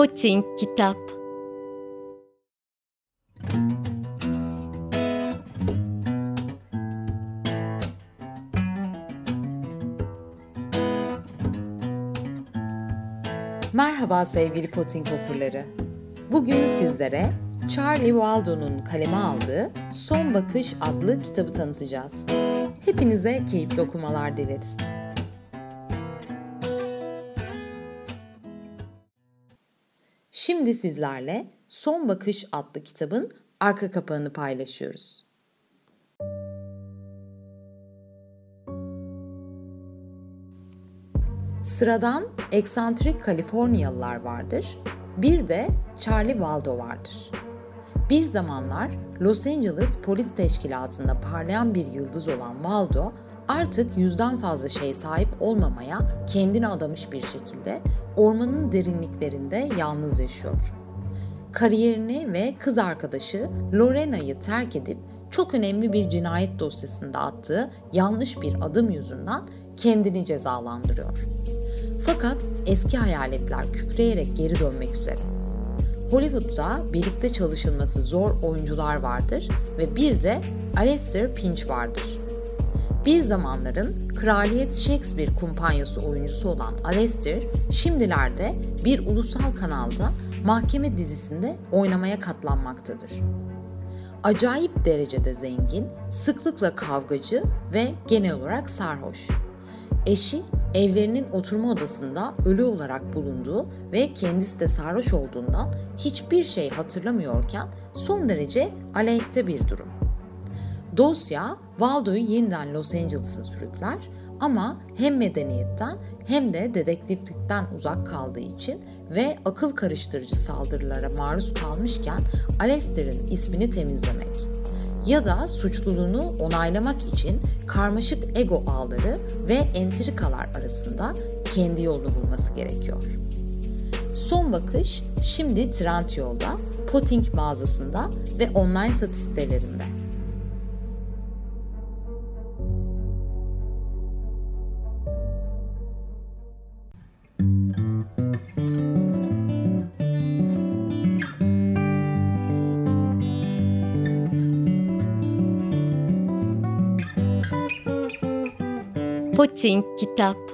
Potink Kitap. Merhaba sevgili Potink okurları. Bugün sizlere Charlie Waldo'nun kaleme aldığı Son Bakış adlı kitabı tanıtacağız. Hepinize keyifli okumalar dileriz. Şimdi sizlerle Son Bakış adlı kitabın arka kapağını paylaşıyoruz. Sıradan eksantrik Kaliforniyalılar vardır, bir de Charlie Waldo vardır. Bir zamanlar Los Angeles Polis Teşkilatı'nda parlayan bir yıldız olan Waldo, artık 100'den fazla şeye sahip olmamaya kendini adamış bir şekilde ormanın derinliklerinde yalnız yaşıyor. Kariyerini ve kız arkadaşı Lorena'yı terk edip çok önemli bir cinayet dosyasında attığı yanlış bir adım yüzünden kendini cezalandırıyor. Fakat eski hayaletler kükreyerek geri dönmek üzere. Hollywood'da birlikte çalışılması zor oyuncular vardır ve bir de Alastair Pinch vardır. Bir zamanların Kraliyet Shakespeare kumpanyası oyuncusu olan Alastair, şimdilerde bir ulusal kanalda mahkeme dizisinde oynamaya katlanmaktadır. Acayip derecede zengin, sıklıkla kavgacı ve genel olarak sarhoş. Eşi, evlerinin oturma odasında ölü olarak bulunduğu ve kendisi de sarhoş olduğundan hiçbir şey hatırlamıyorken son derece aleyhte bir durum. Dosya, Waldo'yu yeniden Los Angeles'a sürükler ama hem medeniyetten hem de dedektiflikten uzak kaldığı için ve akıl karıştırıcı saldırılara maruz kalmışken Alastair'in ismini temizlemek ya da suçluluğunu onaylamak için karmaşık ego ağları ve entrikalar arasında kendi yolunu bulması gerekiyor. Son Bakış şimdi Trendyol'da, Potink mağazasında ve online satış sitelerinde. Potink Kitap.